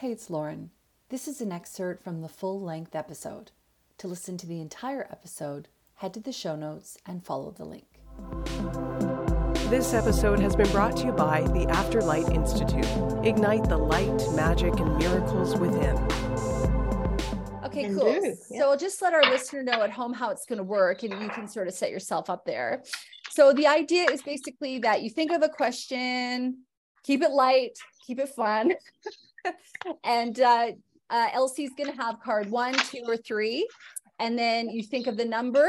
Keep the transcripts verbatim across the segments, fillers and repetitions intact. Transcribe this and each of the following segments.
Hey, it's Lauren. This is an excerpt from the full-length episode. To listen to the entire episode, head to the show notes and follow the link. This episode has been brought to you by the Afterlight Institute. Ignite the light, magic, and miracles within. Okay, cool. Indeed, yeah. So I'll just let our listener know at home how it's going to work, and you can sort of set yourself up there. So the idea is basically that you think of a question, keep it light, keep it fun. And uh, uh, Elsea's going to have card one, two, or three. And then you think of the number.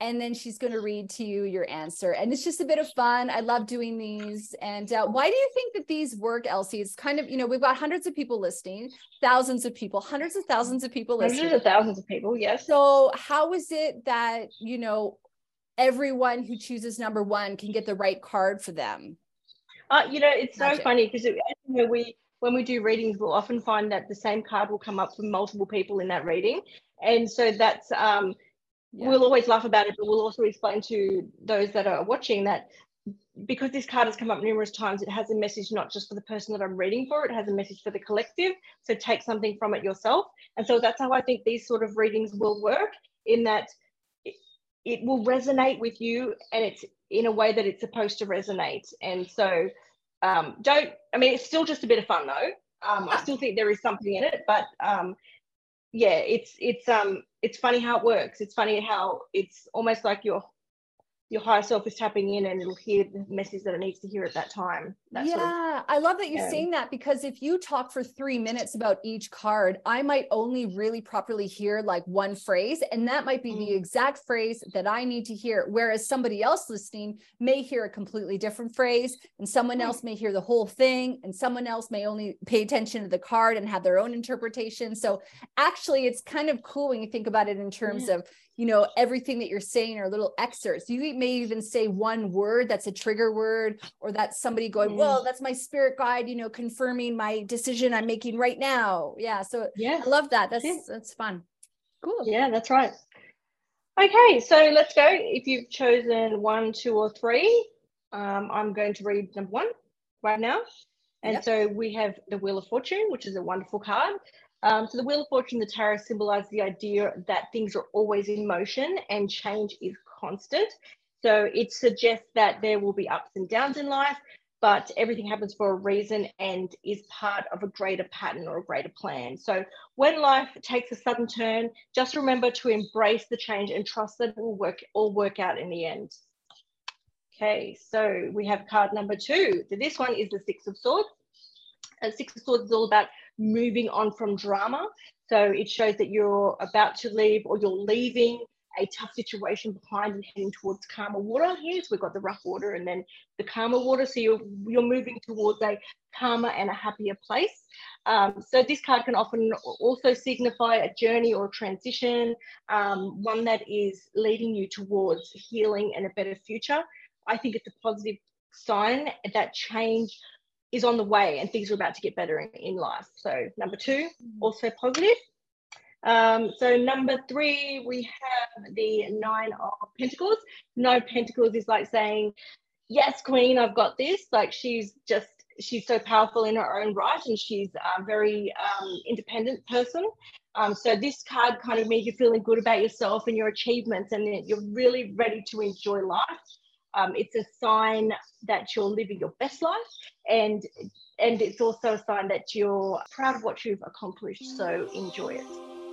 And then she's going to read to you your answer. And it's just a bit of fun. I love doing these. And uh, why do you think that these work, Elsea? It's kind of, you know, we've got hundreds of people listening, thousands of people, hundreds of thousands of people listening. Hundreds of thousands of people, yes. So how is it that, you know, everyone who chooses number one can get the right card for them? Uh, you know, it's so funny because it, you know, we when we do readings, we'll often find that the same card will come up from multiple people in that reading. And so that's... um. Yeah. We'll always laugh about it, but we'll also explain to those that are watching that because this card has come up numerous times, it has a message not just for the person that I'm reading for, it has a message for the collective. So take something from it yourself. And so that's how I think these sort of readings will work, in that it, it will resonate with you, and it's in a way that it's supposed to resonate. And so um, don't, I mean, it's still just a bit of fun though. Um, I still think there is something in it, but um, yeah, it's, it's, um, it's funny how it works. It's funny how it's almost like your your higher self is tapping in, and it'll hear the message that it needs to hear at that time. That yeah, sort of, I love that you're yeah. saying that, because if you talk for three minutes about each card, I might only really properly hear like one phrase, and that might be mm. the exact phrase that I need to hear. Whereas somebody else listening may hear a completely different phrase, and someone mm. else may hear the whole thing, and someone else may only pay attention to the card and have their own interpretation. So actually, it's kind of cool when you think about it in terms yeah. of, you know, everything that you're saying are little excerpts. You may even say one word that's a trigger word, or that's somebody going, mm. well, that's my spirit guide, you know, confirming my decision I'm making right now. Yeah. So yeah. I love that. That's, yeah. that's fun. Cool. Yeah, that's right. Okay. So let's go. If you've chosen one, two, or three, um, I'm going to read number one right now. And yep. so we have the Wheel of Fortune, which is a wonderful card. Um, so the Wheel of Fortune, the Tarot, symbolizes the idea that things are always in motion and change is constant. So it suggests that there will be ups and downs in life, but everything happens for a reason and is part of a greater pattern or a greater plan. So when life takes a sudden turn, just remember to embrace the change and trust that it will work, all work out in the end. Okay, so we have card number two. So this one is the Six of Swords. And Six of Swords is all about moving on from drama. So it shows that you're about to leave, or you're leaving a tough situation behind and heading towards calmer water here. So we've got the rough water and then the calmer water. So you're, you're moving towards a calmer and a happier place. Um, so this card can often also signify a journey or a transition, um, one that is leading you towards healing and a better future. I think it's a positive sign that change is on the way and things are about to get better in, in life. So number two, also positive. Um, so number three, we have the Nine of Pentacles. Nine of Pentacles is like saying, yes, Queen, I've got this. Like she's just, she's so powerful in her own right, and she's a very um, independent person. Um, so this card kind of made you feeling good about yourself and your achievements, and you're really ready to enjoy life. Um, it's a sign that you're living your best life, and and it's also a sign that you're proud of what you've accomplished, so enjoy it.